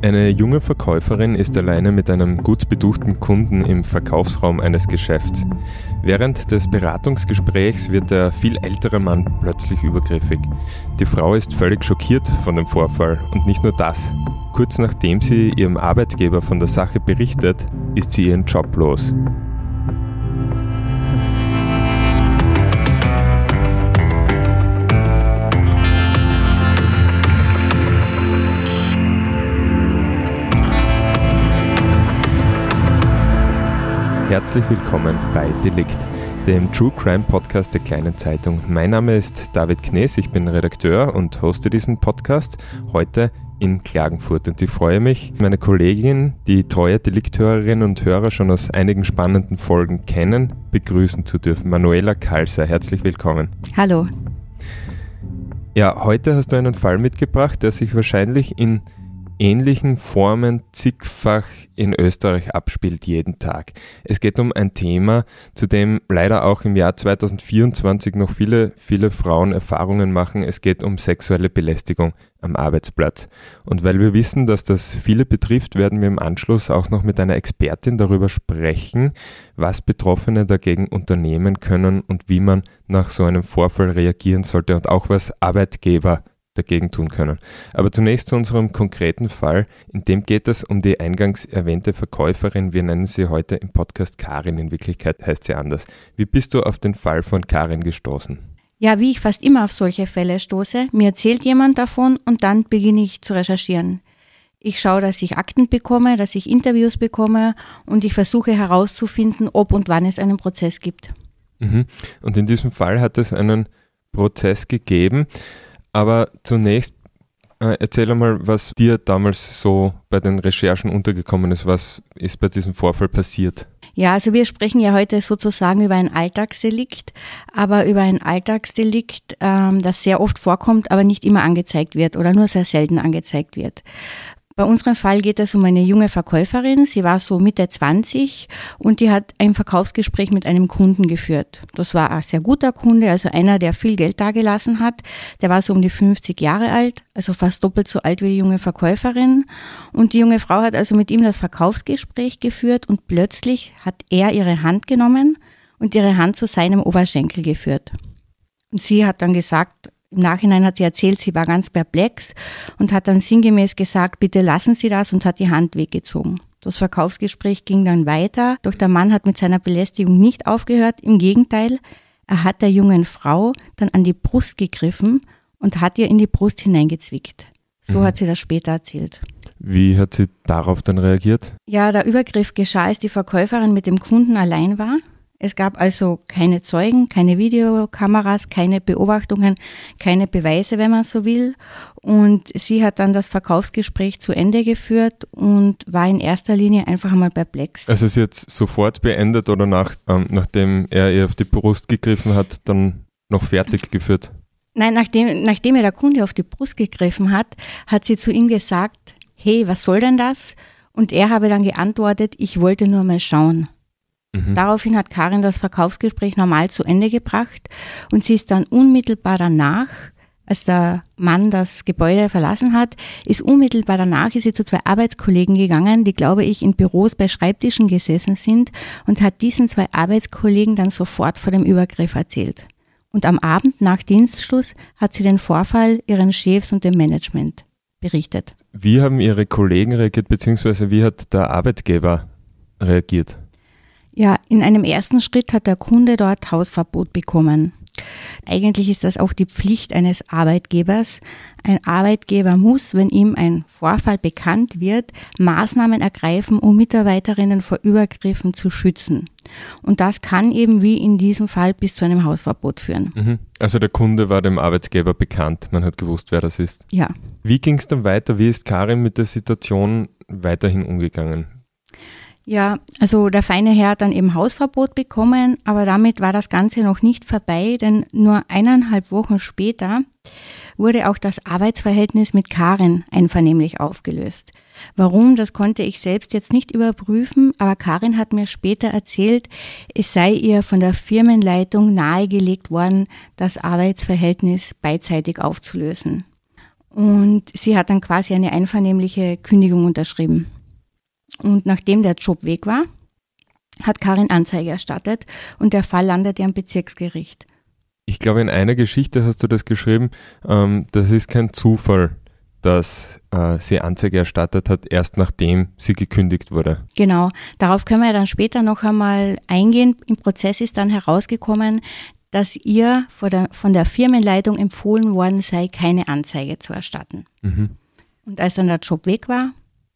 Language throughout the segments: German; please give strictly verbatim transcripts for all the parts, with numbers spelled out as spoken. Eine junge Verkäuferin ist alleine mit einem gut beduchten Kunden im Verkaufsraum eines Geschäfts. Während des Beratungsgesprächs wird der viel ältere Mann plötzlich übergriffig. Die Frau ist völlig schockiert von dem Vorfall und nicht nur das. Kurz nachdem sie ihrem Arbeitgeber von der Sache berichtet, ist sie ihren Job los. Herzlich willkommen bei Delikt, dem True Crime Podcast der Kleinen Zeitung. Mein Name ist David Knäs, ich bin Redakteur und hoste diesen Podcast heute in Klagenfurt. Und ich freue mich, meine Kollegin, die treue Delikthörerinnen und Hörer schon aus einigen spannenden Folgen kennen, begrüßen zu dürfen. Manuela Kalser, herzlich willkommen. Hallo. Ja, heute hast du einen Fall mitgebracht, der sich wahrscheinlich in ähnlichen Formen zigfach in Österreich abspielt jeden Tag. Es geht um ein Thema, zu dem leider auch im Jahr zweitausendvierundzwanzig noch viele, viele Frauen Erfahrungen machen. Es geht um sexuelle Belästigung am Arbeitsplatz. Und weil wir wissen, dass das viele betrifft, werden wir im Anschluss auch noch mit einer Expertin darüber sprechen, was Betroffene dagegen unternehmen können und wie man nach so einem Vorfall reagieren sollte und auch was Arbeitgeber dagegen tun können. Aber zunächst zu unserem konkreten Fall. In dem geht es um die eingangs erwähnte Verkäuferin. Wir nennen sie heute im Podcast Karin. In Wirklichkeit heißt sie anders. Wie bist du auf den Fall von Karin gestoßen? Ja, wie ich fast immer auf solche Fälle stoße. Mir erzählt jemand davon und dann beginne ich zu recherchieren. Ich schaue, dass ich Akten bekomme, dass ich Interviews bekomme und ich versuche herauszufinden, ob und wann es einen Prozess gibt. Mhm. Und in diesem Fall hat es einen Prozess gegeben. Aber zunächst äh, erzähl einmal, was dir damals so bei den Recherchen untergekommen ist. Was ist bei diesem Vorfall passiert? Ja, also wir sprechen ja heute sozusagen über ein Alltagsdelikt, aber über ein Alltagsdelikt, ähm, das sehr oft vorkommt, aber nicht immer angezeigt wird oder nur sehr selten angezeigt wird. Bei unserem Fall geht es um eine junge Verkäuferin. Sie war so Mitte zwanzig und die hat ein Verkaufsgespräch mit einem Kunden geführt. Das war ein sehr guter Kunde, also einer, der viel Geld dagelassen hat. Der war so um die fünfzig Jahre alt, also fast doppelt so alt wie die junge Verkäuferin. Und die junge Frau hat also mit ihm das Verkaufsgespräch geführt und plötzlich hat er ihre Hand genommen und ihre Hand zu seinem Oberschenkel geführt. Und sie hat dann gesagt, im Nachhinein hat sie erzählt, sie war ganz perplex und hat dann sinngemäß gesagt, bitte lassen Sie das und hat die Hand weggezogen. Das Verkaufsgespräch ging dann weiter, doch der Mann hat mit seiner Belästigung nicht aufgehört. Im Gegenteil, er hat der jungen Frau dann an die Brust gegriffen und hat ihr in die Brust hineingezwickt. So mhm. hat sie das später erzählt. Wie hat sie darauf dann reagiert? Ja, der Übergriff geschah, als die Verkäuferin mit dem Kunden allein war. Es gab also keine Zeugen, keine Videokameras, keine Beobachtungen, keine Beweise, wenn man so will. Und sie hat dann das Verkaufsgespräch zu Ende geführt und war in erster Linie einfach einmal perplex. Also ist jetzt sofort beendet oder nach, ähm, nachdem er ihr auf die Brust gegriffen hat, dann noch fertig geführt? Nein, nachdem, nachdem ihr der Kunde auf die Brust gegriffen hat, hat sie zu ihm gesagt, hey, was soll denn das? Und er habe dann geantwortet, ich wollte nur mal schauen. Mhm. Daraufhin hat Karin das Verkaufsgespräch normal zu Ende gebracht und sie ist dann unmittelbar danach, als der Mann das Gebäude verlassen hat, ist unmittelbar danach ist sie zu zwei Arbeitskollegen gegangen, die, glaube ich, in Büros bei Schreibtischen gesessen sind und hat diesen zwei Arbeitskollegen dann sofort vor dem Übergriff erzählt. Und am Abend nach Dienstschluss hat sie den Vorfall ihren Chefs und dem Management berichtet. Wie haben ihre Kollegen reagiert, beziehungsweise wie hat der Arbeitgeber reagiert? Ja, in einem ersten Schritt hat der Kunde dort Hausverbot bekommen. Eigentlich ist das auch die Pflicht eines Arbeitgebers. Ein Arbeitgeber muss, wenn ihm ein Vorfall bekannt wird, Maßnahmen ergreifen, um Mitarbeiterinnen vor Übergriffen zu schützen. Und das kann eben wie in diesem Fall bis zu einem Hausverbot führen. Mhm. Also der Kunde war dem Arbeitgeber bekannt. Man hat gewusst, wer das ist. Ja. Wie ging es dann weiter? Wie ist Karin mit der Situation weiterhin umgegangen? Ja, also der feine Herr hat dann eben Hausverbot bekommen, aber damit war das Ganze noch nicht vorbei, denn nur eineinhalb Wochen später wurde auch das Arbeitsverhältnis mit Karin einvernehmlich aufgelöst. Warum, das konnte ich selbst jetzt nicht überprüfen, aber Karin hat mir später erzählt, es sei ihr von der Firmenleitung nahegelegt worden, das Arbeitsverhältnis beidseitig aufzulösen. Und sie hat dann quasi eine einvernehmliche Kündigung unterschrieben. Und nachdem der Job weg war, hat Karin Anzeige erstattet und der Fall landete am Bezirksgericht. Ich glaube, in einer Geschichte hast du das geschrieben, ähm, das ist kein Zufall, dass äh, sie Anzeige erstattet hat, erst nachdem sie gekündigt wurde. Genau, darauf können wir dann später noch einmal eingehen. Im Prozess ist dann herausgekommen, dass ihr von der, von der Firmenleitung empfohlen worden sei, keine Anzeige zu erstatten. Mhm. Und als dann der Job weg war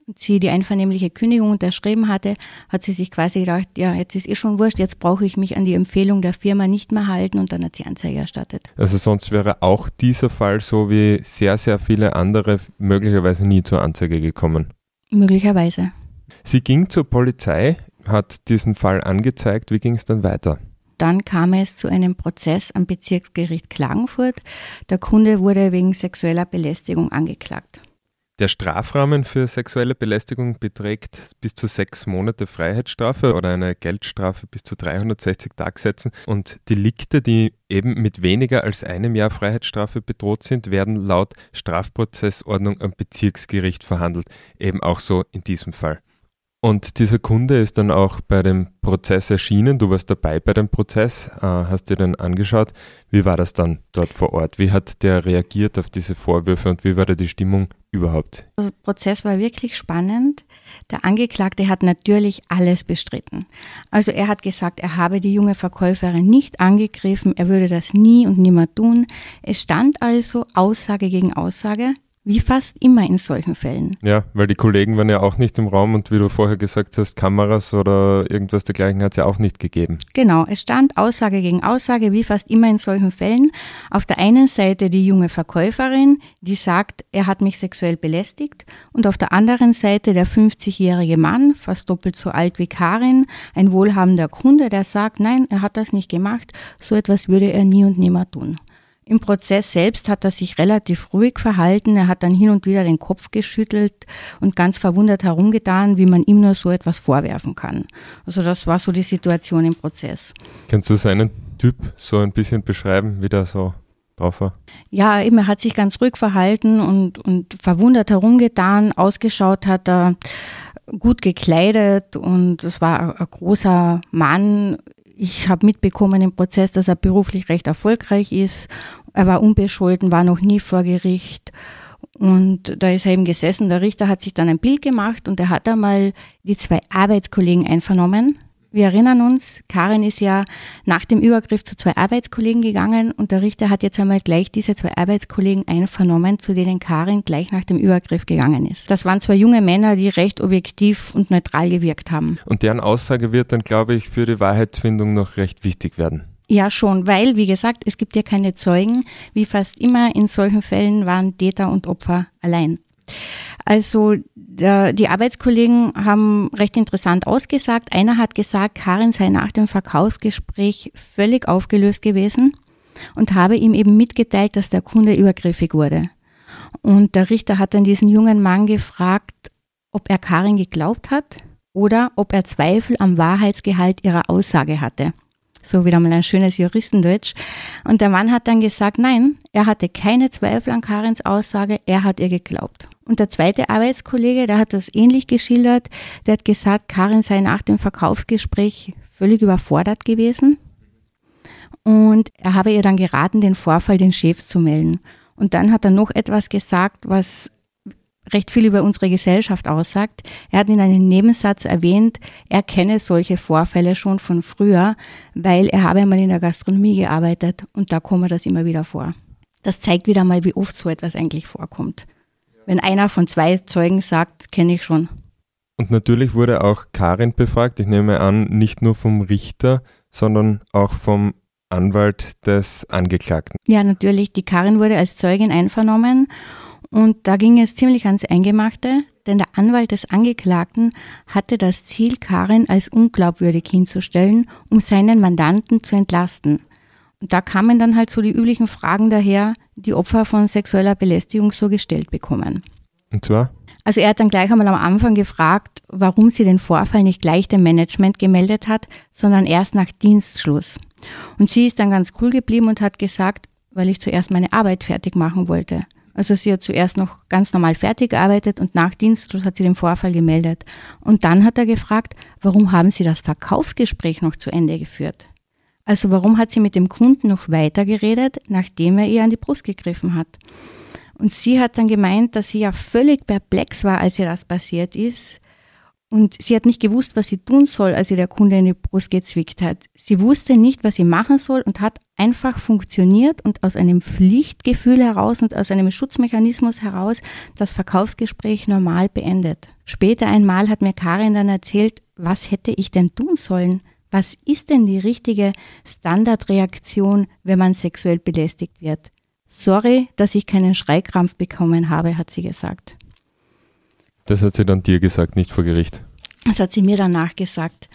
und sie die einvernehmliche Kündigung unterschrieben hatte, hat sie sich quasi gedacht, ja, jetzt ist eh schon wurscht, jetzt brauche ich mich an die Empfehlung der Firma nicht mehr halten, und dann hat sie Anzeige erstattet. Also sonst wäre auch dieser Fall so wie sehr, sehr viele andere möglicherweise nie zur Anzeige gekommen. Möglicherweise. Sie ging zur Polizei, hat diesen Fall angezeigt. Wie ging es dann weiter? Dann kam es zu einem Prozess am Bezirksgericht Klagenfurt. Der Kunde wurde wegen sexueller Belästigung angeklagt. Der Strafrahmen für sexuelle Belästigung beträgt bis zu sechs Monate Freiheitsstrafe oder eine Geldstrafe bis zu dreihundertsechzig Tagsätzen. Und Delikte, die eben mit weniger als einem Jahr Freiheitsstrafe bedroht sind, werden laut Strafprozessordnung am Bezirksgericht verhandelt. Eben auch so in diesem Fall. Und dieser Kunde ist dann auch bei dem Prozess erschienen. Du warst dabei bei dem Prozess, hast dir den angeschaut. Wie war das dann dort vor Ort? Wie hat der reagiert auf diese Vorwürfe und wie war da die Stimmung überhaupt? Der Prozess war wirklich spannend. Der Angeklagte hat natürlich alles bestritten. Also er hat gesagt, er habe die junge Verkäuferin nicht angegriffen, er würde das nie und nimmer tun. Es stand also Aussage gegen Aussage. Wie fast immer in solchen Fällen. Ja, weil die Kollegen waren ja auch nicht im Raum und wie du vorher gesagt hast, Kameras oder irgendwas dergleichen hat es ja auch nicht gegeben. Genau, es stand Aussage gegen Aussage, wie fast immer in solchen Fällen. Auf der einen Seite die junge Verkäuferin, die sagt, er hat mich sexuell belästigt, und auf der anderen Seite der fünfzigjährige Mann, fast doppelt so alt wie Karin, ein wohlhabender Kunde, der sagt, nein, er hat das nicht gemacht, so etwas würde er nie und nimmer tun. Im Prozess selbst hat er sich relativ ruhig verhalten, er hat dann hin und wieder den Kopf geschüttelt und ganz verwundert herumgetan, wie man ihm nur so etwas vorwerfen kann. Also das war so die Situation im Prozess. Kannst du seinen Typ so ein bisschen beschreiben, wie der so drauf war? Ja, eben, er hat sich ganz ruhig verhalten und, und verwundert herumgetan, ausgeschaut hat er, gut gekleidet, und es war ein großer Mann. Ich habe mitbekommen im Prozess, dass er beruflich recht erfolgreich ist. Er war unbescholten, war noch nie vor Gericht. Und da ist er eben gesessen. Der Richter hat sich dann ein Bild gemacht und er hat einmal die zwei Arbeitskollegen einvernommen. Wir erinnern uns, Karin ist ja nach dem Übergriff zu zwei Arbeitskollegen gegangen und der Richter hat jetzt einmal gleich diese zwei Arbeitskollegen einvernommen, zu denen Karin gleich nach dem Übergriff gegangen ist. Das waren zwei junge Männer, die recht objektiv und neutral gewirkt haben. Und deren Aussage wird dann, glaube ich, für die Wahrheitsfindung noch recht wichtig werden. Ja, schon, weil, wie gesagt, es gibt ja keine Zeugen. Wie fast immer in solchen Fällen waren Täter und Opfer allein. Also der, die Arbeitskollegen haben recht interessant ausgesagt. Einer hat gesagt, Karin sei nach dem Verkaufsgespräch völlig aufgelöst gewesen und habe ihm eben mitgeteilt, dass der Kunde übergriffig wurde. Und der Richter hat dann diesen jungen Mann gefragt, ob er Karin geglaubt hat oder ob er Zweifel am Wahrheitsgehalt ihrer Aussage hatte. So wieder mal ein schönes Juristendeutsch. Und der Mann hat dann gesagt, nein, er hatte keine Zweifel an Karins Aussage, er hat ihr geglaubt. Und der zweite Arbeitskollege, der hat das ähnlich geschildert, der hat gesagt, Karin sei nach dem Verkaufsgespräch völlig überfordert gewesen und er habe ihr dann geraten, den Vorfall den Chefs zu melden. Und dann hat er noch etwas gesagt, was recht viel über unsere Gesellschaft aussagt. Er hat in einem Nebensatz erwähnt, er kenne solche Vorfälle schon von früher, weil er habe einmal in der Gastronomie gearbeitet und da komme das immer wieder vor. Das zeigt wieder mal, wie oft so etwas eigentlich vorkommt. Wenn einer von zwei Zeugen sagt, kenne ich schon. Und natürlich wurde auch Karin befragt, ich nehme an, nicht nur vom Richter, sondern auch vom Anwalt des Angeklagten. Ja, natürlich, die Karin wurde als Zeugin einvernommen und da ging es ziemlich ans Eingemachte, denn der Anwalt des Angeklagten hatte das Ziel, Karin als unglaubwürdig hinzustellen, um seinen Mandanten zu entlasten. Und da kamen dann halt so die üblichen Fragen daher, die Opfer von sexueller Belästigung so gestellt bekommen. Und zwar? Also er hat dann gleich einmal am Anfang gefragt, warum sie den Vorfall nicht gleich dem Management gemeldet hat, sondern erst nach Dienstschluss. Und sie ist dann ganz cool geblieben und hat gesagt, weil ich zuerst meine Arbeit fertig machen wollte. Also sie hat zuerst noch ganz normal fertig gearbeitet und nach Dienstschluss hat sie den Vorfall gemeldet. Und dann hat er gefragt, warum haben sie das Verkaufsgespräch noch zu Ende geführt? Also warum hat sie mit dem Kunden noch weitergeredet, nachdem er ihr an die Brust gegriffen hat? Und sie hat dann gemeint, dass sie ja völlig perplex war, als ihr das passiert ist. Und sie hat nicht gewusst, was sie tun soll, als ihr der Kunde in die Brust gezwickt hat. Sie wusste nicht, was sie machen soll und hat einfach funktioniert und aus einem Pflichtgefühl heraus und aus einem Schutzmechanismus heraus das Verkaufsgespräch normal beendet. Später einmal hat mir Karin dann erzählt, was hätte ich denn tun sollen? Was ist denn die richtige Standardreaktion, wenn man sexuell belästigt wird? Sorry, dass ich keinen Schreikrampf bekommen habe, hat sie gesagt. Das hat sie dann dir gesagt, nicht vor Gericht? Das hat sie mir danach gesagt.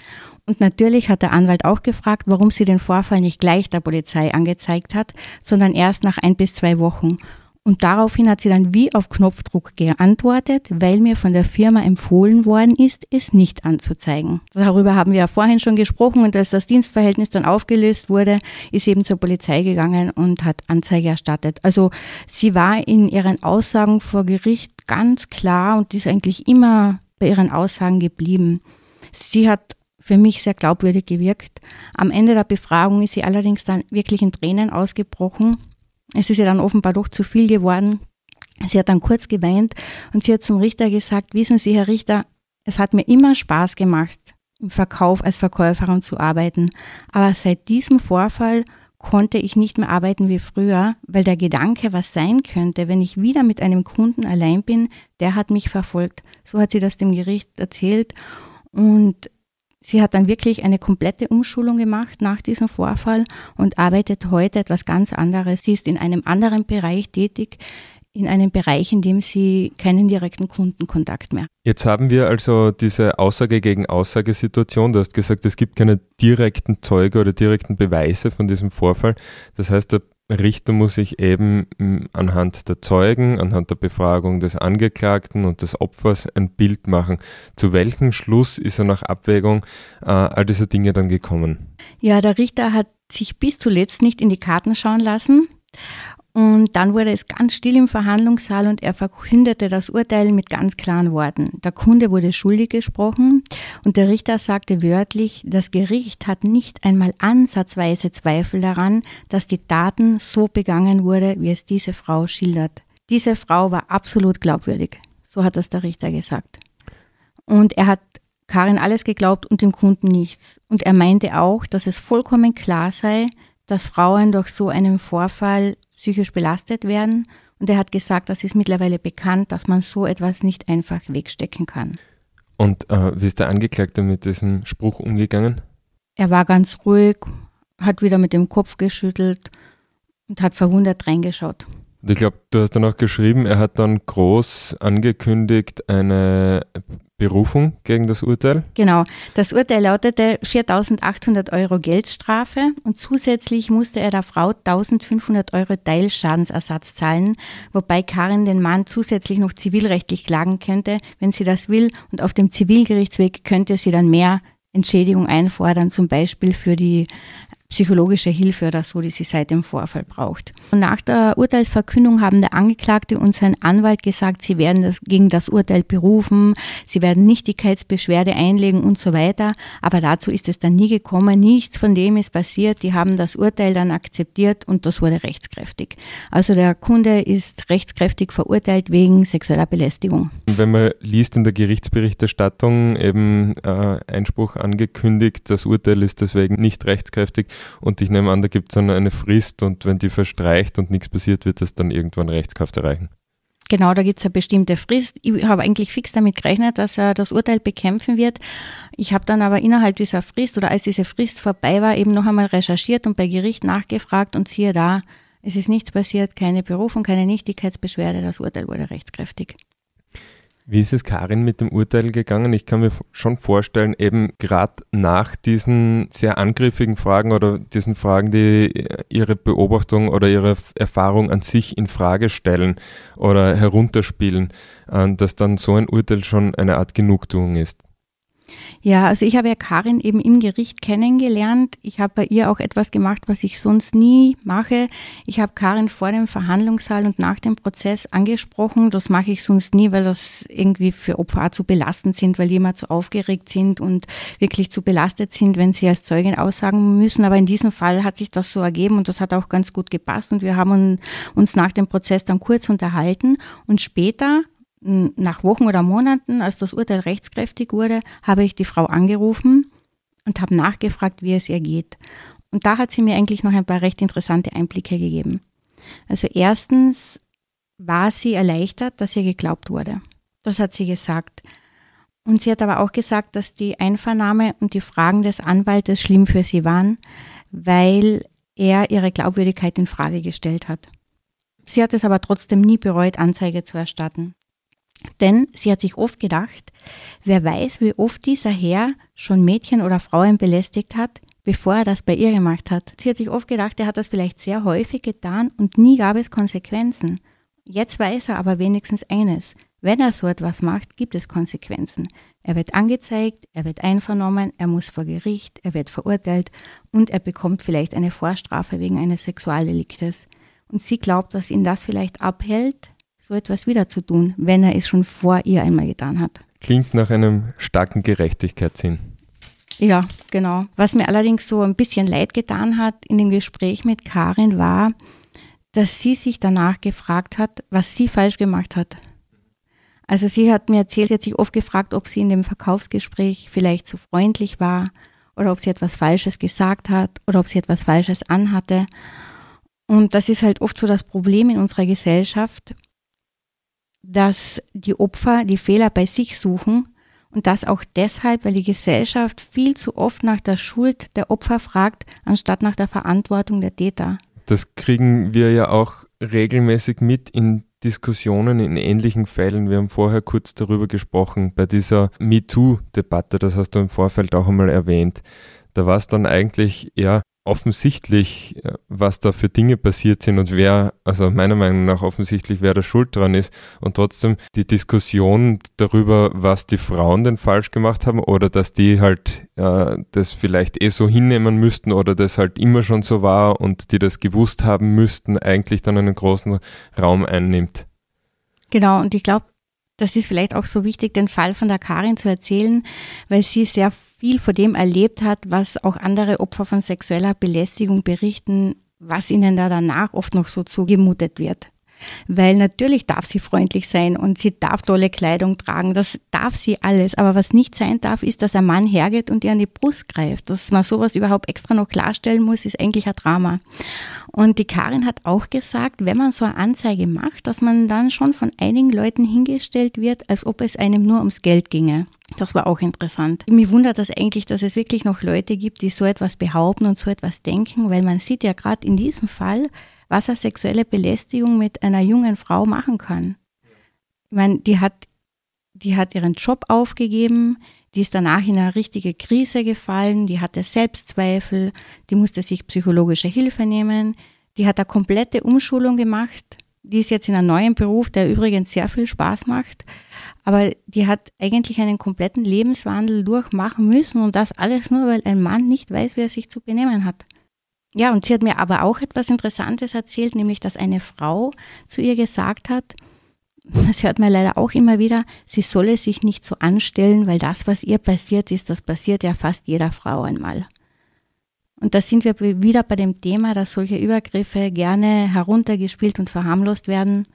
Und natürlich hat der Anwalt auch gefragt, warum sie den Vorfall nicht gleich der Polizei angezeigt hat, sondern erst nach ein bis zwei Wochen. Und daraufhin hat sie dann wie auf Knopfdruck geantwortet, weil mir von der Firma empfohlen worden ist, es nicht anzuzeigen. Darüber haben wir ja vorhin schon gesprochen und als das Dienstverhältnis dann aufgelöst wurde, ist eben zur Polizei gegangen und hat Anzeige erstattet. Also sie war in ihren Aussagen vor Gericht ganz klar und ist eigentlich immer bei ihren Aussagen geblieben. Sie hat für mich sehr glaubwürdig gewirkt. Am Ende der Befragung ist sie allerdings dann wirklich in Tränen ausgebrochen. Es ist ihr dann offenbar doch zu viel geworden. Sie hat dann kurz geweint und sie hat zum Richter gesagt, wissen Sie, Herr Richter, es hat mir immer Spaß gemacht, im Verkauf als Verkäuferin zu arbeiten. Aber seit diesem Vorfall konnte ich nicht mehr arbeiten wie früher, weil der Gedanke, was sein könnte, wenn ich wieder mit einem Kunden allein bin, der hat mich verfolgt. So hat sie das dem Gericht erzählt und sie hat dann wirklich eine komplette Umschulung gemacht nach diesem Vorfall und arbeitet heute etwas ganz anderes. Sie ist in einem anderen Bereich tätig, in einem Bereich, in dem sie keinen direkten Kundenkontakt mehr hat. Jetzt haben wir also diese Aussage gegen Aussagesituation. Du hast gesagt, es gibt keine direkten Zeuge oder direkten Beweise von diesem Vorfall. Das heißt, der Richter muss sich eben anhand der Zeugen, anhand der Befragung des Angeklagten und des Opfers ein Bild machen. Zu welchem Schluss ist er nach Abwägung äh, all dieser Dinge dann gekommen? Ja, der Richter hat sich bis zuletzt nicht in die Karten schauen lassen und dann wurde es ganz still im Verhandlungssaal und er verkündete das Urteil mit ganz klaren Worten. Der Kunde wurde schuldig gesprochen und der Richter sagte wörtlich, das Gericht hat nicht einmal ansatzweise Zweifel daran, dass die Taten so begangen wurde, wie es diese Frau schildert. Diese Frau war absolut glaubwürdig, so hat das der Richter gesagt. Und er hat Karin alles geglaubt und dem Kunden nichts. Und er meinte auch, dass es vollkommen klar sei, dass Frauen durch so einen Vorfall psychisch belastet werden. Und er hat gesagt, das ist mittlerweile bekannt, dass man so etwas nicht einfach wegstecken kann. Und äh, wie ist der Angeklagte mit diesem Spruch umgegangen? Er war ganz ruhig, hat wieder mit dem Kopf geschüttelt und hat verwundert reingeschaut. Und ich glaube, du hast dann auch geschrieben, er hat dann groß angekündigt eine Berufung gegen das Urteil? Genau. Das Urteil lautete viertausendachthundert Euro Geldstrafe und zusätzlich musste er der Frau eintausendfünfhundert Euro Teilschadensersatz zahlen, wobei Karin den Mann zusätzlich noch zivilrechtlich klagen könnte, wenn sie das will. Und auf dem Zivilgerichtsweg könnte sie dann mehr Entschädigung einfordern, zum Beispiel für die psychologische Hilfe oder so, die sie seit dem Vorfall braucht. Und nach der Urteilsverkündung haben der Angeklagte und sein Anwalt gesagt, sie werden das, gegen das Urteil berufen, sie werden Nichtigkeitsbeschwerde einlegen und so weiter. Aber dazu ist es dann nie gekommen, nichts von dem ist passiert. Die haben das Urteil dann akzeptiert und das wurde rechtskräftig. Also der Kunde ist rechtskräftig verurteilt wegen sexueller Belästigung. Wenn man liest in der Gerichtsberichterstattung eben äh, Einspruch angekündigt, das Urteil ist deswegen nicht rechtskräftig. Und ich nehme an, da gibt es dann eine Frist und wenn die verstreicht und nichts passiert, wird das dann irgendwann Rechtskraft erreichen. Genau, da gibt es eine bestimmte Frist. Ich habe eigentlich fix damit gerechnet, dass er das Urteil bekämpfen wird. Ich habe dann aber innerhalb dieser Frist oder als diese Frist vorbei war, eben noch einmal recherchiert und bei Gericht nachgefragt und siehe da, es ist nichts passiert, keine Berufung, keine Nichtigkeitsbeschwerde, das Urteil wurde rechtskräftig. Wie ist es Karin mit dem Urteil gegangen? Ich kann mir schon vorstellen, eben gerade nach diesen sehr angriffigen Fragen oder diesen Fragen, die ihre Beobachtung oder ihre Erfahrung an sich in Frage stellen oder herunterspielen, dass dann so ein Urteil schon eine Art Genugtuung ist. Ja, also ich habe ja Karin eben im Gericht kennengelernt. Ich habe bei ihr auch etwas gemacht, was ich sonst nie mache. Ich habe Karin vor dem Verhandlungssaal und nach dem Prozess angesprochen. Das mache ich sonst nie, weil das irgendwie für Opfer auch zu belastend sind, weil die immer zu aufgeregt sind und wirklich zu belastet sind, wenn sie als Zeugin aussagen müssen. Aber in diesem Fall hat sich das so ergeben und das hat auch ganz gut gepasst. Und wir haben uns nach dem Prozess dann kurz unterhalten und später, nach Wochen oder Monaten, als das Urteil rechtskräftig wurde, habe ich die Frau angerufen und habe nachgefragt, wie es ihr geht. Und da hat sie mir eigentlich noch ein paar recht interessante Einblicke gegeben. Also erstens war sie erleichtert, dass ihr geglaubt wurde. Das hat sie gesagt. Und sie hat aber auch gesagt, dass die Einvernahme und die Fragen des Anwaltes schlimm für sie waren, weil er ihre Glaubwürdigkeit in Frage gestellt hat. Sie hat es aber trotzdem nie bereut, Anzeige zu erstatten. Denn sie hat sich oft gedacht, wer weiß, wie oft dieser Herr schon Mädchen oder Frauen belästigt hat, bevor er das bei ihr gemacht hat. Sie hat sich oft gedacht, er hat das vielleicht sehr häufig getan und nie gab es Konsequenzen. Jetzt weiß er aber wenigstens eines. Wenn er so etwas macht, gibt es Konsequenzen. Er wird angezeigt, er wird einvernommen, er muss vor Gericht, er wird verurteilt und er bekommt vielleicht eine Vorstrafe wegen eines Sexualdeliktes. Und sie glaubt, dass ihn das vielleicht abhält, so etwas wieder zu tun, wenn er es schon vor ihr einmal getan hat. Klingt nach einem starken Gerechtigkeitssinn. Ja, genau. Was mir allerdings so ein bisschen leid getan hat in dem Gespräch mit Karin war, dass sie sich danach gefragt hat, was sie falsch gemacht hat. Also sie hat mir erzählt, sie hat sich oft gefragt, ob sie in dem Verkaufsgespräch vielleicht zu freundlich war oder ob sie etwas Falsches gesagt hat oder ob sie etwas Falsches anhatte. Und das ist halt oft so das Problem in unserer Gesellschaft, dass die Opfer die Fehler bei sich suchen und das auch deshalb, weil die Gesellschaft viel zu oft nach der Schuld der Opfer fragt, anstatt nach der Verantwortung der Täter. Das kriegen wir ja auch regelmäßig mit in Diskussionen in ähnlichen Fällen. Wir haben vorher kurz darüber gesprochen, bei dieser MeToo-Debatte, das hast du im Vorfeld auch einmal erwähnt. Da war es dann eigentlich ja offensichtlich, was da für Dinge passiert sind und wer, also meiner Meinung nach offensichtlich, wer da schuld dran ist. Und trotzdem die Diskussion darüber, was die Frauen denn falsch gemacht haben oder dass die halt äh, das vielleicht eh so hinnehmen müssten oder das halt immer schon so war und die das gewusst haben müssten, eigentlich dann einen großen Raum einnimmt. Genau, und ich glaube, das ist vielleicht auch so wichtig, den Fall von der Karin zu erzählen, weil sie sehr viel von dem erlebt hat, was auch andere Opfer von sexueller Belästigung berichten, was ihnen da danach oft noch so zugemutet wird. Weil natürlich darf sie freundlich sein und sie darf tolle Kleidung tragen, das darf sie alles. Aber was nicht sein darf, ist, dass ein Mann hergeht und ihr an die Brust greift. Dass man sowas überhaupt extra noch klarstellen muss, ist eigentlich ein Drama. Und die Karin hat auch gesagt, wenn man so eine Anzeige macht, dass man dann schon von einigen Leuten hingestellt wird, als ob es einem nur ums Geld ginge. Das war auch interessant. Mich wundert das eigentlich, dass es wirklich noch Leute gibt, die so etwas behaupten und so etwas denken, weil man sieht ja gerade in diesem Fall, was eine sexuelle Belästigung mit einer jungen Frau machen kann. Ich meine, die hat, die hat ihren Job aufgegeben, die ist danach in eine richtige Krise gefallen, die hatte Selbstzweifel, die musste sich psychologische Hilfe nehmen, die hat eine komplette Umschulung gemacht, die ist jetzt in einem neuen Beruf, der übrigens sehr viel Spaß macht, aber die hat eigentlich einen kompletten Lebenswandel durchmachen müssen und das alles nur, weil ein Mann nicht weiß, wie er sich zu benehmen hat. Ja, und sie hat mir aber auch etwas Interessantes erzählt, nämlich, dass eine Frau zu ihr gesagt hat, das hört man leider auch immer wieder, sie solle sich nicht so anstellen, weil das, was ihr passiert ist, das passiert ja fast jeder Frau einmal. Und da sind wir wieder bei dem Thema, dass solche Übergriffe gerne heruntergespielt und verharmlost werden.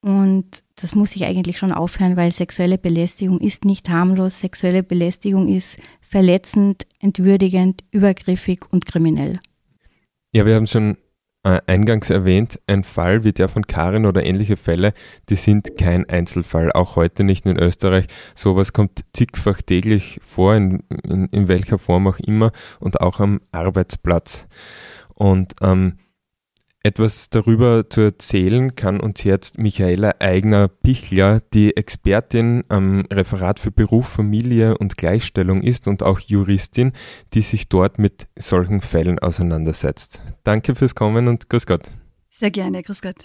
Und das muss sich eigentlich schon aufhören, weil sexuelle Belästigung ist nicht harmlos, sexuelle Belästigung ist verletzend, entwürdigend, übergriffig und kriminell. Ja, wir haben schon äh, eingangs erwähnt, ein Fall wie der von Karin oder ähnliche Fälle, die sind kein Einzelfall, auch heute nicht in Österreich. Sowas kommt zigfach täglich vor, in, in, in welcher Form auch immer und auch am Arbeitsplatz. Und ähm, etwas darüber zu erzählen kann uns jetzt Michaela Eigner-Pichler, die Expertin am Referat für Beruf, Familie und Gleichstellung ist und auch Juristin, die sich dort mit solchen Fällen auseinandersetzt. Danke fürs Kommen und grüß Gott. Sehr gerne, grüß Gott.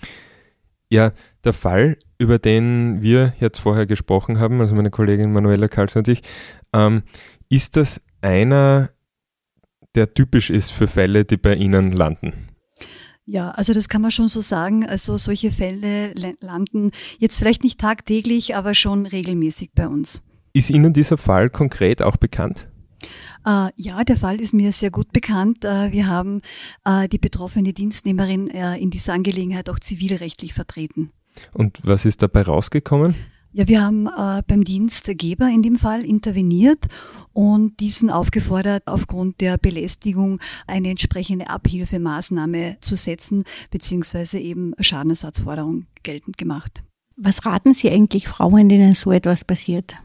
Ja, der Fall, über den wir jetzt vorher gesprochen haben, also meine Kollegin Manuela Kalser und ich, ähm, ist das einer, der typisch ist für Fälle, die bei Ihnen landen? Ja, also das kann man schon so sagen. Also solche Fälle landen jetzt vielleicht nicht tagtäglich, aber schon regelmäßig bei uns. Ist Ihnen dieser Fall konkret auch bekannt? Uh, ja, der Fall ist mir sehr gut bekannt. Uh, wir haben uh, die betroffene Dienstnehmerin uh, in dieser Angelegenheit auch zivilrechtlich vertreten. Und was ist dabei rausgekommen? Ja, wir haben äh, beim Dienstgeber in dem Fall interveniert und diesen aufgefordert, aufgrund der Belästigung eine entsprechende Abhilfemaßnahme zu setzen, beziehungsweise eben Schadenersatzforderung geltend gemacht. Was raten Sie eigentlich Frauen, denen so etwas passiert,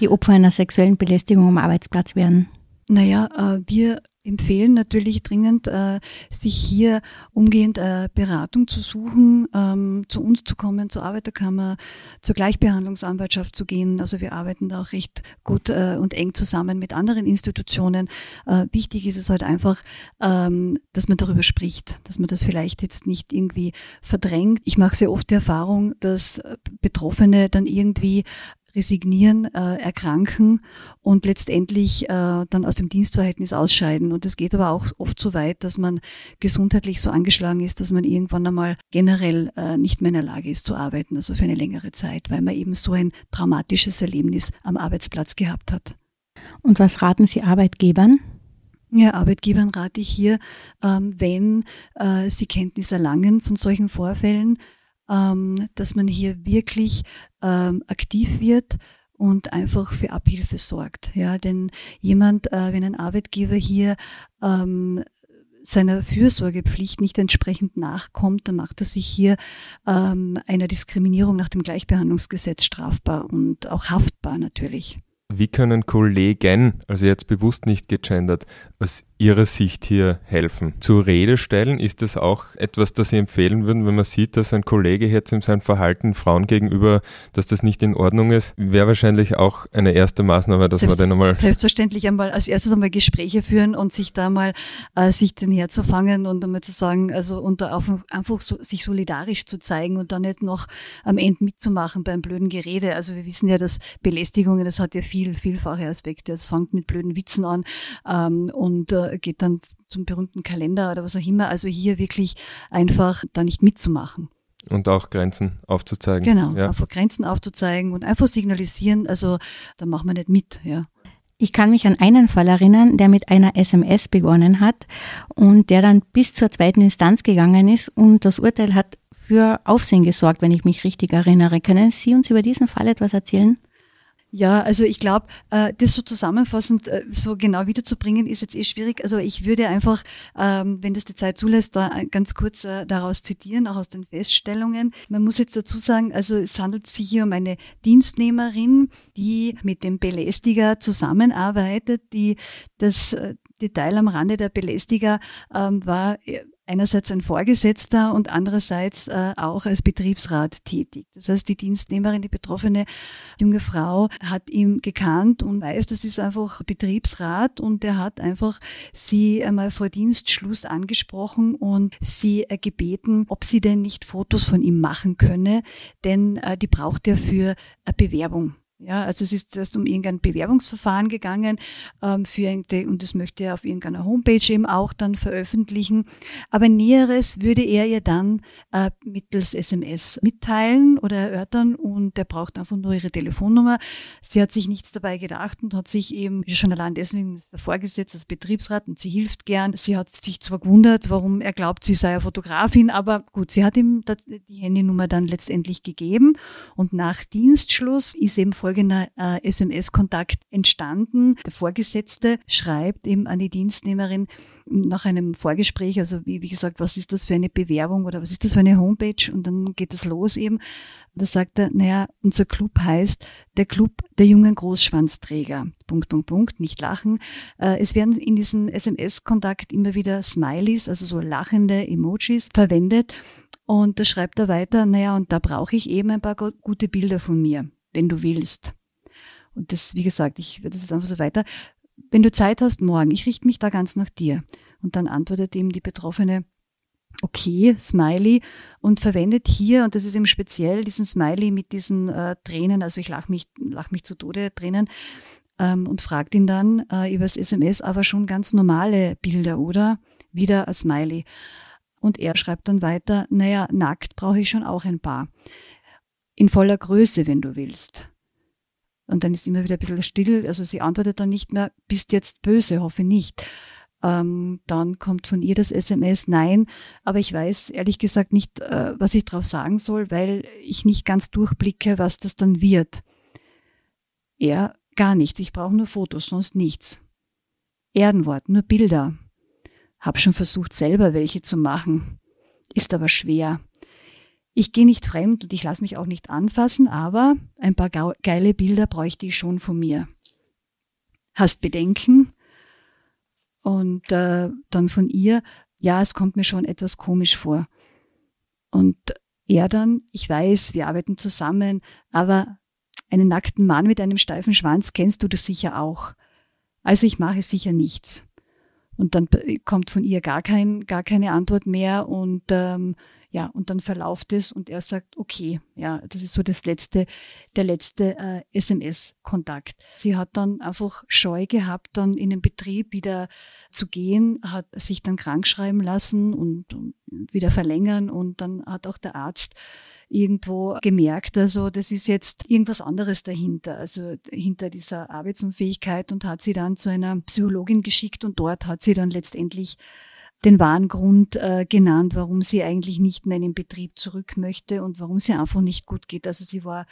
die Opfer einer sexuellen Belästigung am Arbeitsplatz werden? Naja, äh, wir empfehlen natürlich dringend, äh, sich hier umgehend äh, Beratung zu suchen, ähm, zu uns zu kommen, zur Arbeiterkammer, zur Gleichbehandlungsanwaltschaft zu gehen. Also wir arbeiten da auch recht gut äh, und eng zusammen mit anderen Institutionen. Äh, wichtig ist es halt einfach, ähm, dass man darüber spricht, dass man das vielleicht jetzt nicht irgendwie verdrängt. Ich mache sehr oft die Erfahrung, dass Betroffene dann irgendwie resignieren, äh, erkranken und letztendlich äh, dann aus dem Dienstverhältnis ausscheiden. Und das geht aber auch oft so weit, dass man gesundheitlich so angeschlagen ist, dass man irgendwann einmal generell äh, nicht mehr in der Lage ist zu arbeiten, also für eine längere Zeit, weil man eben so ein dramatisches Erlebnis am Arbeitsplatz gehabt hat. Und was raten Sie Arbeitgebern? Ja, Arbeitgebern rate ich hier, ähm, wenn äh, sie Kenntnis erlangen von solchen Vorfällen, dass man hier wirklich ähm, aktiv wird und einfach für Abhilfe sorgt. Ja, denn jemand, äh, wenn ein Arbeitgeber hier ähm, seiner Fürsorgepflicht nicht entsprechend nachkommt, dann macht er sich hier ähm, einer Diskriminierung nach dem Gleichbehandlungsgesetz strafbar und auch haftbar natürlich. Wie können Kollegen, also jetzt bewusst nicht gegendert, aus Ihrer Sicht hier helfen? Zur Rede stellen, ist das auch etwas, das Sie empfehlen würden, wenn man sieht, dass ein Kollege jetzt in seinem Verhalten Frauen gegenüber, dass das nicht in Ordnung ist, wäre wahrscheinlich auch eine erste Maßnahme, dass Selbst, man dann einmal... Selbstverständlich einmal als erstes einmal Gespräche führen und sich da mal, äh, sich den herzufangen und einmal zu sagen, also und da einfach so, sich solidarisch zu zeigen und dann nicht noch am Ende mitzumachen beim blöden Gerede. Also wir wissen ja, dass Belästigungen, das hat ja viel vielfache Aspekte. Es fängt mit blöden Witzen an ähm, und äh, geht dann zum berühmten Kalender oder was auch immer. Also hier wirklich einfach da nicht mitzumachen. Und auch Grenzen aufzuzeigen. Genau, ja. Einfach Grenzen aufzuzeigen und einfach signalisieren, also da machen wir nicht mit. Ja. Ich kann mich an einen Fall erinnern, der mit einer S M S begonnen hat und der dann bis zur zweiten Instanz gegangen ist und das Urteil hat für Aufsehen gesorgt, wenn ich mich richtig erinnere. Können Sie uns über diesen Fall etwas erzählen? Ja, also ich glaube, das so zusammenfassend so genau wiederzubringen, ist jetzt eh schwierig. Also ich würde einfach, wenn das die Zeit zulässt, da ganz kurz daraus zitieren, auch aus den Feststellungen. Man muss jetzt dazu sagen, also es handelt sich hier um eine Dienstnehmerin, die mit dem Belästiger zusammenarbeitet. Die das Detail am Rande: der Belästiger war einerseits ein Vorgesetzter und andererseits äh, auch als Betriebsrat tätig. Das heißt, die Dienstnehmerin, die betroffene junge Frau, hat ihn gekannt und weiß, das ist einfach Betriebsrat und er hat einfach sie einmal vor Dienstschluss angesprochen und sie äh, gebeten, ob sie denn nicht Fotos von ihm machen könne, denn äh, die braucht er für eine Bewerbung. Ja, also es ist erst um irgendein Bewerbungsverfahren gegangen, ähm, für irgende, und das möchte er auf irgendeiner Homepage eben auch dann veröffentlichen. Aber Näheres würde er ihr dann äh, mittels S M S mitteilen oder erörtern und er braucht einfach nur ihre Telefonnummer. Sie hat sich nichts dabei gedacht und hat sich eben schon allein deswegen vorgesetzt als Betriebsrat und sie hilft gern. Sie hat sich zwar gewundert, warum er glaubt, sie sei eine Fotografin, aber gut, sie hat ihm die Handynummer dann letztendlich gegeben und nach Dienstschluss ist eben voll folgender äh, S M S-Kontakt entstanden. Der Vorgesetzte schreibt eben an die Dienstnehmerin nach einem Vorgespräch, also wie, wie gesagt, was ist das für eine Bewerbung oder was ist das für eine Homepage? Und dann geht das los eben. Und da sagt er, naja, unser Club heißt der Club der jungen Großschwanzträger. Punkt, Punkt, Punkt, nicht lachen. Äh, es werden in diesem S M S-Kontakt immer wieder Smileys, also so lachende Emojis verwendet. Und da schreibt er weiter, naja, und da brauche ich eben ein paar go- gute Bilder von mir, wenn du willst. Und das, wie gesagt, ich würde das jetzt einfach so weiter. Wenn du Zeit hast, morgen, ich richte mich da ganz nach dir. Und dann antwortet ihm die Betroffene, okay, Smiley und verwendet hier, und das ist eben speziell, diesen Smiley mit diesen äh, Tränen, also ich lache mich, lach mich zu Tode, Tränen, ähm, und fragt ihn dann äh, übers S M S, aber schon ganz normale Bilder, oder? Wieder ein Smiley. Und er schreibt dann weiter, naja, nackt brauche ich schon auch ein paar. In voller Größe, wenn du willst. Und dann ist immer wieder ein bisschen still, also sie antwortet dann nicht mehr, bist jetzt böse, hoffe nicht. Ähm, dann kommt von ihr das S M S, nein, aber ich weiß ehrlich gesagt nicht, äh, was ich drauf sagen soll, weil ich nicht ganz durchblicke, was das dann wird. Er, gar nichts, ich brauche nur Fotos, sonst nichts. Ehrenwort, nur Bilder. Hab schon versucht, selber welche zu machen, ist aber schwer. Ich gehe nicht fremd und ich lasse mich auch nicht anfassen, aber ein paar geile Bilder bräuchte ich schon von mir. Hast Bedenken? Und äh, dann von ihr, ja, es kommt mir schon etwas komisch vor. Und er dann, ich weiß, wir arbeiten zusammen, aber einen nackten Mann mit einem steifen Schwanz kennst du das sicher auch. Also ich mache sicher nichts. Und dann kommt von ihr gar kein, gar keine Antwort mehr und ähm, ja, und dann verlauft es und er sagt, okay, ja, das ist so das letzte, der letzte äh, S M S-Kontakt. Sie hat dann einfach Scheu gehabt, dann in den Betrieb wieder zu gehen, hat sich dann krank schreiben lassen und, und wieder verlängern und dann hat auch der Arzt irgendwo gemerkt, also das ist jetzt irgendwas anderes dahinter, also hinter dieser Arbeitsunfähigkeit, und hat sie dann zu einer Psychologin geschickt und dort hat sie dann letztendlich den wahren Grund äh, genannt, warum sie eigentlich nicht mehr in den Betrieb zurück möchte und warum es ihr einfach nicht gut geht. Also sie war,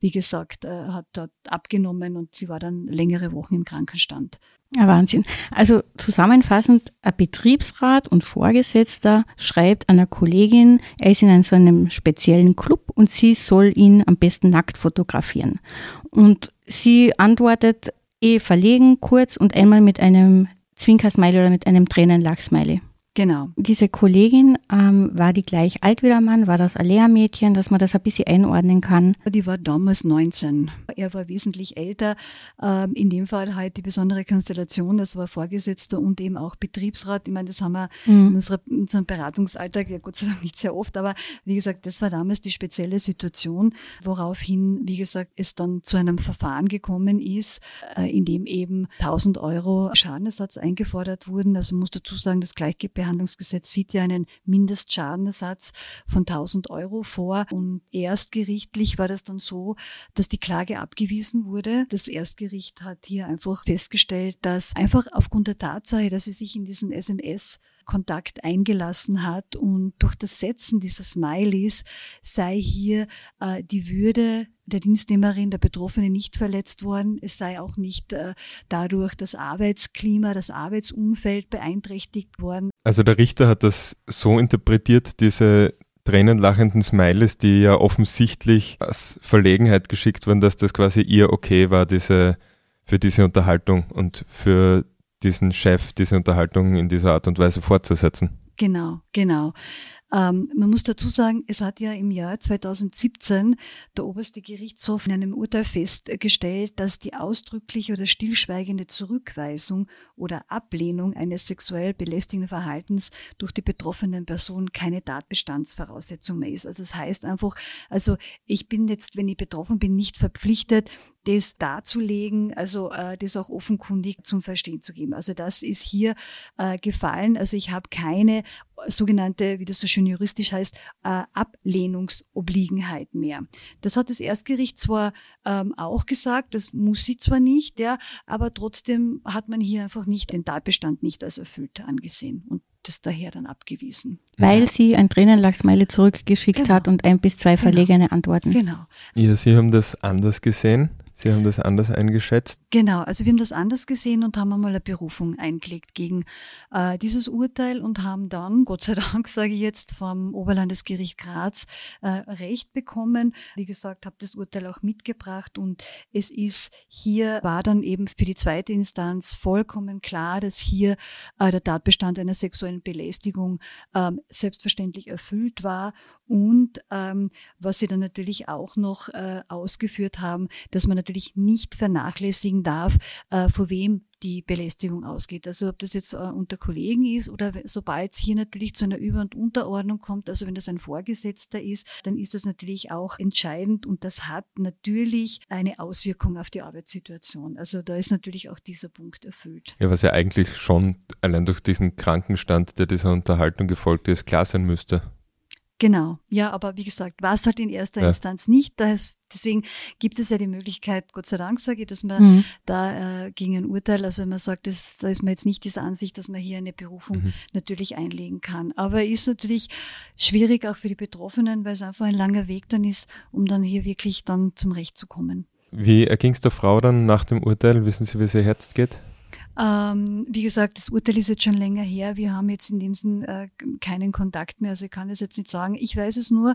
wie gesagt, äh, hat dort abgenommen und sie war dann längere Wochen im Krankenstand. Ja, Wahnsinn. Also zusammenfassend, ein Betriebsrat und Vorgesetzter schreibt einer Kollegin, er ist in so einem speziellen Club und sie soll ihn am besten nackt fotografieren. Und sie antwortet eh verlegen, kurz und einmal mit einem Zwinker-Smiley oder mit einem Tränenlach-Smiley. Genau. Diese Kollegin, ähm, war die gleich alt wie der Mann? War das ein Lehrmädchen, dass man das ein bisschen einordnen kann? Die war damals neunzehn. Er war wesentlich älter. Ähm, in dem Fall halt die besondere Konstellation, das war Vorgesetzter und eben auch Betriebsrat. Ich meine, das haben wir mhm. in, unserer, in unserem Beratungsalltag, ja Gott sei Dank nicht sehr oft, aber wie gesagt, das war damals die spezielle Situation, woraufhin, wie gesagt, es dann zu einem Verfahren gekommen ist, äh, in dem eben tausend Euro Schadenersatz eingefordert wurden. Also muss dazu sagen, das Gleichgebiet Behandlungsgesetz sieht ja einen Mindestschadenersatz von tausend Euro vor, und erstgerichtlich war das dann so, dass die Klage abgewiesen wurde. Das Erstgericht hat hier einfach festgestellt, dass einfach aufgrund der Tatsache, dass sie sich in diesen S M S-Kontakt eingelassen hat und durch das Setzen dieser Smileys sei hier äh, die Würde der Dienstnehmerin, der Betroffenen nicht verletzt worden. Es sei auch nicht äh, dadurch das Arbeitsklima, das Arbeitsumfeld beeinträchtigt worden. Also der Richter hat das so interpretiert, diese tränenlachenden Smileys, die ja offensichtlich aus Verlegenheit geschickt wurden, dass das quasi ihr okay war, diese, für diese Unterhaltung und für diesen Chef, diese Unterhaltung in dieser Art und Weise fortzusetzen. Genau, genau. Ähm, man muss dazu sagen, es hat ja im Jahr zweitausendsiebzehn der oberste Gerichtshof in einem Urteil festgestellt, dass die ausdrückliche oder stillschweigende Zurückweisung oder Ablehnung eines sexuell belästigenden Verhaltens durch die betroffenen Person keine Tatbestandsvoraussetzung mehr ist. Also das heißt einfach, also ich bin jetzt, wenn ich betroffen bin, nicht verpflichtet, das darzulegen, also äh, das auch offenkundig zum Verstehen zu geben. Also das ist hier äh, gefallen. Also ich habe keine sogenannte, wie das so schön juristisch heißt, äh, Ablehnungsobliegenheit mehr. Das hat das Erstgericht zwar ähm, auch gesagt, das muss sie zwar nicht, ja, aber trotzdem hat man hier einfach nicht den Tatbestand nicht als erfüllt angesehen und das daher dann abgewiesen. Weil sie ein Tränenlachsmiley zurückgeschickt genau. hat und ein bis zwei verlegene genau. Antworten. Genau. Ja, Sie haben das anders gesehen. Sie haben das anders eingeschätzt? Genau, also wir haben das anders gesehen und haben einmal eine Berufung eingelegt gegen äh, dieses Urteil und haben dann, Gott sei Dank, sage ich jetzt, vom Oberlandesgericht Graz äh, Recht bekommen. Wie gesagt, habe das Urteil auch mitgebracht und es ist hier, war dann eben für die zweite Instanz vollkommen klar, dass hier äh, der Tatbestand einer sexuellen Belästigung äh, selbstverständlich erfüllt war. Und ähm, was sie dann natürlich auch noch äh, ausgeführt haben, dass man natürlich natürlich nicht vernachlässigen darf, von wem die Belästigung ausgeht. Also ob das jetzt unter Kollegen ist oder sobald es hier natürlich zu einer Über- und Unterordnung kommt, also wenn das ein Vorgesetzter ist, dann ist das natürlich auch entscheidend und das hat natürlich eine Auswirkung auf die Arbeitssituation. Also da ist natürlich auch dieser Punkt erfüllt. Ja, was ja eigentlich schon allein durch diesen Krankenstand, der dieser Unterhaltung gefolgt ist, klar sein müsste. Genau, ja, aber wie gesagt, war es halt in erster ja. Instanz nicht. Das, deswegen gibt es ja die Möglichkeit, Gott sei Dank sage ich, dass man mhm. da äh, gegen ein Urteil, also wenn man sagt, das, da ist man jetzt nicht dieser Ansicht, dass man hier eine Berufung mhm. natürlich einlegen kann. Aber ist natürlich schwierig auch für die Betroffenen, weil es einfach ein langer Weg dann ist, um dann hier wirklich dann zum Recht zu kommen. Wie erging es der Frau dann nach dem Urteil? Wissen Sie, wie es ihr Herz geht? Ähm, wie gesagt, das Urteil ist jetzt schon länger her. Wir haben jetzt in dem Sinn äh, keinen Kontakt mehr. Also ich kann das jetzt nicht sagen. Ich weiß es nur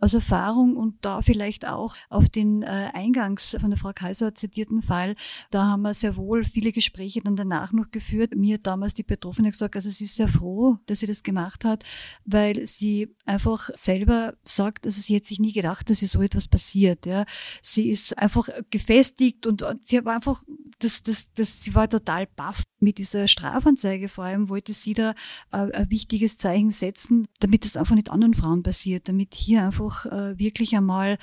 aus Erfahrung und da vielleicht auch auf den äh, eingangs von der Frau Kalser zitierten Fall. Da haben wir sehr wohl viele Gespräche dann danach noch geführt. Mir hat damals die Betroffene gesagt, also sie ist sehr froh, dass sie das gemacht hat, weil sie einfach selber sagt, also sie hätte sich nie gedacht, dass ihr so etwas passiert. Ja. Sie ist einfach gefestigt und, und sie war einfach, das, das, das, sie war total baff. Mit dieser Strafanzeige vor allem wollte sie da äh, ein wichtiges Zeichen setzen, damit das einfach nicht anderen Frauen passiert, damit hier einfach äh, wirklich einmal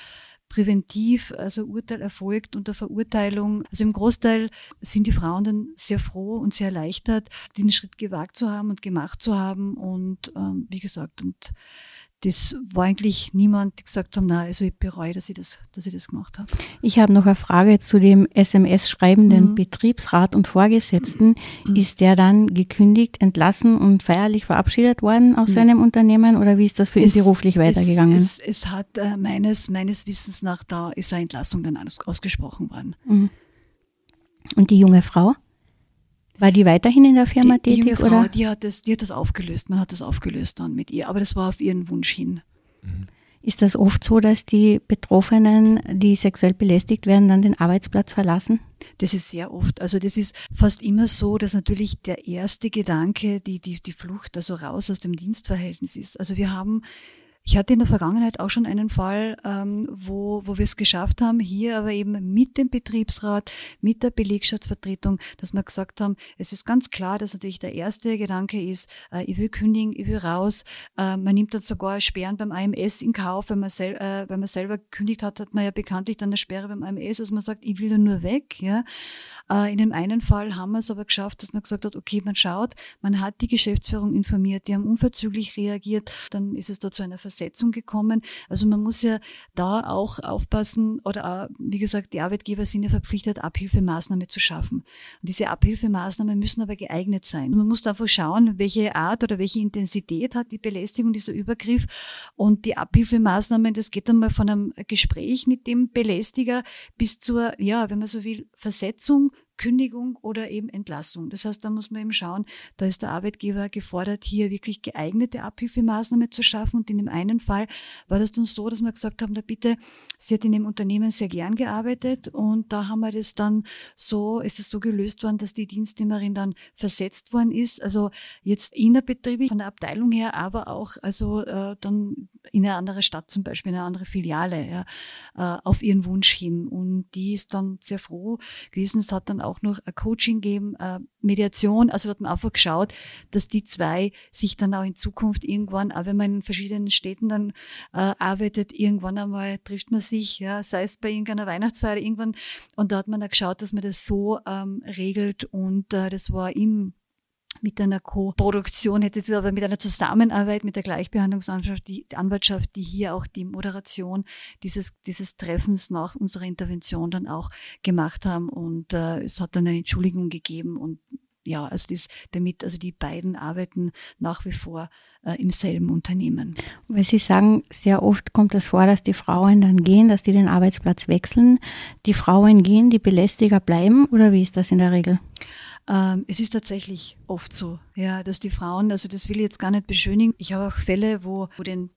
präventiv, also Urteil erfolgt unter Verurteilung. Also im Großteil sind die Frauen dann sehr froh und sehr erleichtert, den Schritt gewagt zu haben und gemacht zu haben und ähm, wie gesagt, und das war eigentlich niemand, die gesagt haben, nein, also ich bereue, dass ich das, dass ich das gemacht habe. Ich habe noch eine Frage zu dem S M S-schreibenden mhm. Betriebsrat und Vorgesetzten. Mhm. Ist der dann gekündigt, entlassen und feierlich verabschiedet worden aus mhm. seinem Unternehmen oder wie ist das für es, ihn beruflich weitergegangen? Es, es, es hat äh, meines, meines Wissens nach, da ist eine Entlassung dann aus, ausgesprochen worden. Mhm. Und die junge Frau? War die weiterhin in der Firma die, tätig? Die junge oder? Frau, die hat, das, die hat das aufgelöst. Man hat das aufgelöst dann mit ihr. Aber das war auf ihren Wunsch hin. Mhm. Ist das oft so, dass die Betroffenen, die sexuell belästigt werden, dann den Arbeitsplatz verlassen? Das ist sehr oft. Also das ist fast immer so, dass natürlich der erste Gedanke, die, die, die Flucht, also raus aus dem Dienstverhältnis ist. Also wir haben... Ich hatte in der Vergangenheit auch schon einen Fall, ähm, wo, wo wir es geschafft haben, hier aber eben mit dem Betriebsrat, mit der Belegschaftsvertretung, dass wir gesagt haben, es ist ganz klar, dass natürlich der erste Gedanke ist, äh, ich will kündigen, ich will raus. Äh, man nimmt dann sogar Sperren beim A M S in Kauf, wenn man, sel- äh, wenn man selber gekündigt hat, hat man ja bekanntlich dann eine Sperre beim A M S, also man sagt, ich will da nur weg. Ja. Äh, in dem einen Fall haben wir es aber geschafft, dass man gesagt hat, okay, man schaut, man hat die Geschäftsführung informiert, die haben unverzüglich reagiert, dann ist es da zu einer Vers- Setzung gekommen. Also man muss ja da auch aufpassen oder auch, wie gesagt, die Arbeitgeber sind ja verpflichtet, Abhilfemaßnahmen zu schaffen. Und diese Abhilfemaßnahmen müssen aber geeignet sein. Man muss einfach schauen, welche Art oder welche Intensität hat die Belästigung, dieser Übergriff. Und die Abhilfemaßnahmen, das geht einmal von einem Gespräch mit dem Belästiger bis zur, ja, wenn man so will, Versetzung, Kündigung oder eben Entlassung. Das heißt, da muss man eben schauen, da ist der Arbeitgeber gefordert, hier wirklich geeignete Abhilfemaßnahmen zu schaffen. Und in dem einen Fall war das dann so, dass wir gesagt haben, da bitte, sie hat in dem Unternehmen sehr gern gearbeitet und da haben wir das dann so, ist es so gelöst worden, dass die Dienstnehmerin dann versetzt worden ist. Also jetzt innerbetrieblich von der Abteilung her, aber auch also äh, dann in eine andere Stadt zum Beispiel, in eine andere Filiale ja, äh, auf ihren Wunsch hin. Und die ist dann sehr froh gewesen. Es hat dann auch noch ein Coaching geben, äh, Mediation. Also hat man einfach geschaut, dass die zwei sich dann auch in Zukunft irgendwann, auch wenn man in verschiedenen Städten dann äh, arbeitet, irgendwann einmal trifft man sich, ja, sei es bei irgendeiner Weihnachtsfeier irgendwann. Und da hat man dann geschaut, dass man das so ähm, regelt. Und äh, das war im mit einer Co-Produktion, hätte es aber mit einer Zusammenarbeit mit der Gleichbehandlungsanwaltschaft, die Anwaltschaft, die hier auch die Moderation dieses, dieses Treffens nach unserer Intervention dann auch gemacht haben und äh, es hat dann eine Entschuldigung gegeben und ja, also das, damit, also die beiden arbeiten nach wie vor äh, im selben Unternehmen. Weil Sie sagen, sehr oft kommt es vor, dass die Frauen dann gehen, dass die den Arbeitsplatz wechseln. Die Frauen gehen, die Belästiger bleiben oder wie ist das in der Regel? Es ist tatsächlich oft so, ja, dass die Frauen, also das will ich jetzt gar nicht beschönigen. Ich habe auch Fälle, wo, wo den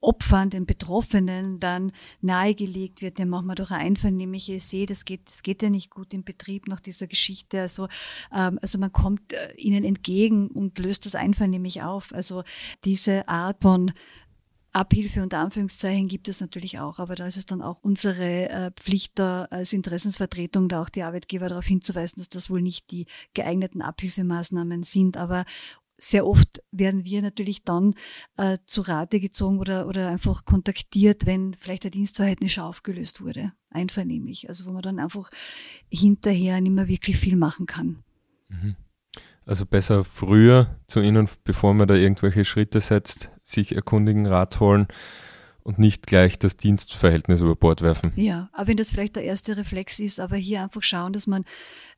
Opfern, den Betroffenen dann nahegelegt wird, ja, machen wir doch ein einvernehmliche, ich sehe, das geht, das geht ja nicht gut im Betrieb nach dieser Geschichte. Also, ähm, also man kommt äh, ihnen entgegen und löst das einvernehmlich auf. Also diese Art von Abhilfe und Anführungszeichen gibt es natürlich auch, aber da ist es dann auch unsere Pflicht, da als Interessensvertretung da auch die Arbeitgeber darauf hinzuweisen, dass das wohl nicht die geeigneten Abhilfemaßnahmen sind. Aber sehr oft werden wir natürlich dann äh, zu Rate gezogen oder, oder einfach kontaktiert, wenn vielleicht ein Dienstverhältnis schon aufgelöst wurde, einvernehmlich. Also wo man dann einfach hinterher nicht mehr wirklich viel machen kann. Mhm. Also besser früher zu Ihnen, bevor man da irgendwelche Schritte setzt, sich erkundigen, Rat holen und nicht gleich das Dienstverhältnis über Bord werfen. Ja, auch wenn das vielleicht der erste Reflex ist, aber hier einfach schauen, dass man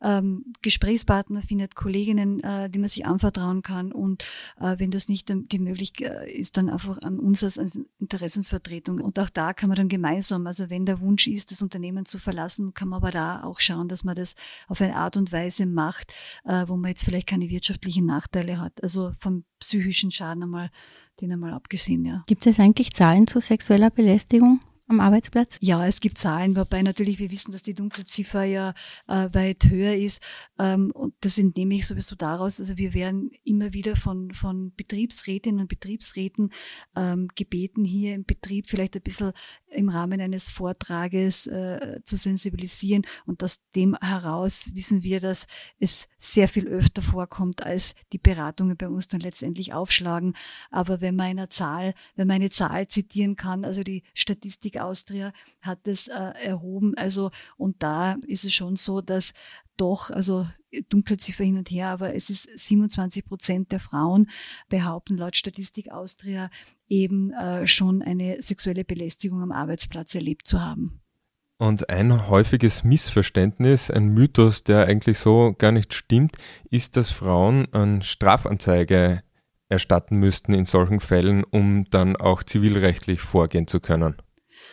ähm, Gesprächspartner findet, Kolleginnen, äh, die man sich anvertrauen kann, und äh, wenn das nicht die Möglichkeit ist, dann einfach an uns als Interessensvertretung. Und auch da kann man dann gemeinsam, also wenn der Wunsch ist, das Unternehmen zu verlassen, kann man aber da auch schauen, dass man das auf eine Art und Weise macht, äh, wo man jetzt vielleicht keine wirtschaftlichen Nachteile hat. Also vom psychischen Schaden einmal, den einmal abgesehen, ja. Gibt es eigentlich Zahlen zu sexueller Belästigung am Arbeitsplatz? Ja, es gibt Zahlen, wobei natürlich wir wissen, dass die Dunkelziffer ja äh, weit höher ist. Ähm, und das entnehme ich sowieso daraus. Also wir werden immer wieder von, von Betriebsrätinnen und Betriebsräten ähm, gebeten, hier im Betrieb vielleicht ein bisschen im Rahmen eines Vortrages äh, zu sensibilisieren. Und aus dem heraus wissen wir, dass es sehr viel öfter vorkommt, als die Beratungen bei uns dann letztendlich aufschlagen. Aber wenn man eine Zahl, wenn man eine Zahl zitieren kann, also die Statistik Austria hat das äh, erhoben. Also, und da ist es schon so, dass doch, also Dunkelziffer hin und her, aber es ist siebenundzwanzig Prozent der Frauen behaupten laut Statistik Austria eben äh, schon eine sexuelle Belästigung am Arbeitsplatz erlebt zu haben. Und ein häufiges Missverständnis, ein Mythos, der eigentlich so gar nicht stimmt, ist, dass Frauen eine Strafanzeige erstatten müssten in solchen Fällen, um dann auch zivilrechtlich vorgehen zu können.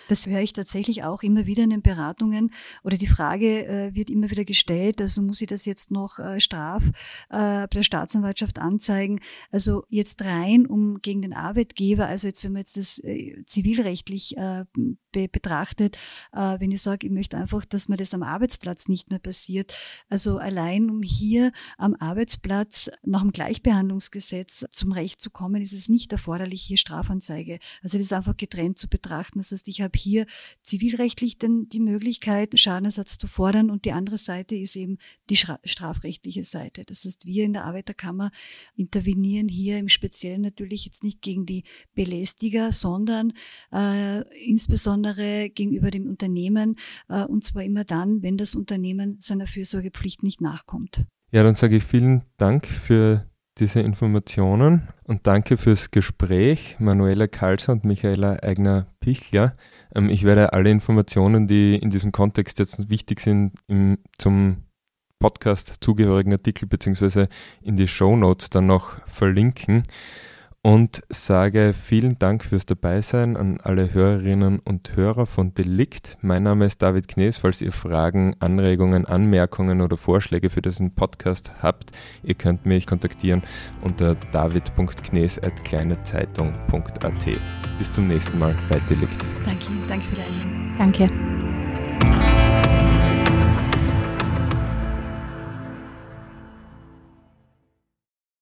Das höre ich tatsächlich auch immer wieder in den Beratungen, oder die Frage äh, wird immer wieder gestellt, also muss ich das jetzt noch äh, straf äh, bei der Staatsanwaltschaft anzeigen? Also jetzt rein um gegen den Arbeitgeber, also jetzt, wenn man jetzt das äh, zivilrechtlich äh, be- betrachtet, äh, wenn ich sage, ich möchte einfach, dass mir das am Arbeitsplatz nicht mehr passiert, also allein um hier am Arbeitsplatz nach dem Gleichbehandlungsgesetz zum Recht zu kommen, ist es nicht erforderlich, hier Strafanzeige. Also das ist einfach getrennt zu betrachten. Das heißt, ich habe hier zivilrechtlich denn die Möglichkeit, Schadenersatz zu fordern, und die andere Seite ist eben die strafrechtliche Seite. Das heißt, wir in der Arbeiterkammer intervenieren hier im Speziellen natürlich jetzt nicht gegen die Belästiger, sondern äh, insbesondere gegenüber dem Unternehmen, äh, und zwar immer dann, wenn das Unternehmen seiner Fürsorgepflicht nicht nachkommt. Ja, dann sage ich vielen Dank für diese Informationen und danke fürs Gespräch, Manuela Kalser und Michaela Eigner-Pichler. Ich werde alle Informationen, die in diesem Kontext jetzt wichtig sind, im, zum Podcast zugehörigen Artikel bzw. in die Shownotes dann noch verlinken, und sage vielen Dank fürs Dabeisein an alle Hörerinnen und Hörer von Delikt. Mein Name ist David Knäs. Falls ihr Fragen, Anregungen, Anmerkungen oder Vorschläge für diesen Podcast habt, ihr könnt mich kontaktieren unter david punkt knäs at kleine zeitung punkt at. Bis zum nächsten Mal bei Delikt. Danke, danke für die Einladung. Danke.